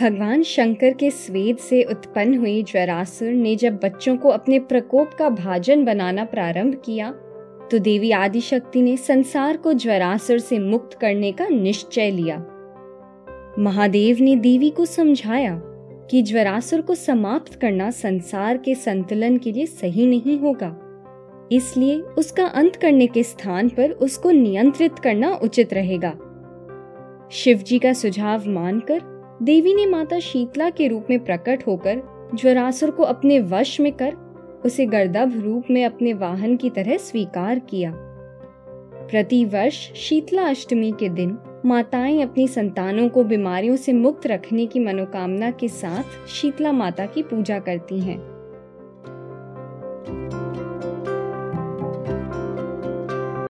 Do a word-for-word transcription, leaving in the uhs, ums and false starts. भगवान शंकर के स्वेद से उत्पन्न हुई ज्वरासुर ने जब बच्चों को अपने प्रकोप का भाजन बनाना प्रारंभ किया तो देवी आदिशक्ति ने संसार को ज्वरासुर से मुक्त करने का निश्चय लिया। महादेव ने देवी को समझाया कि ज्वरासुर को समाप्त करना संसार के संतुलन के लिए सही नहीं होगा, इसलिए उसका अंत करने के स्थान पर उसको नियंत्रित करना उचित रहेगा। शिवजी का सुझाव मानकर देवी ने माता शीतला के रूप में प्रकट होकर ज्वरासुर को अपने वश में कर उसे गर्दभ रूप में अपने वाहन की तरह स्वीकार किया। प्रतिवर्ष शीतला अष्टमी के दिन माताएं अपनी संतानों को बीमारियों से मुक्त रखने की मनोकामना के साथ शीतला माता की पूजा करती हैं।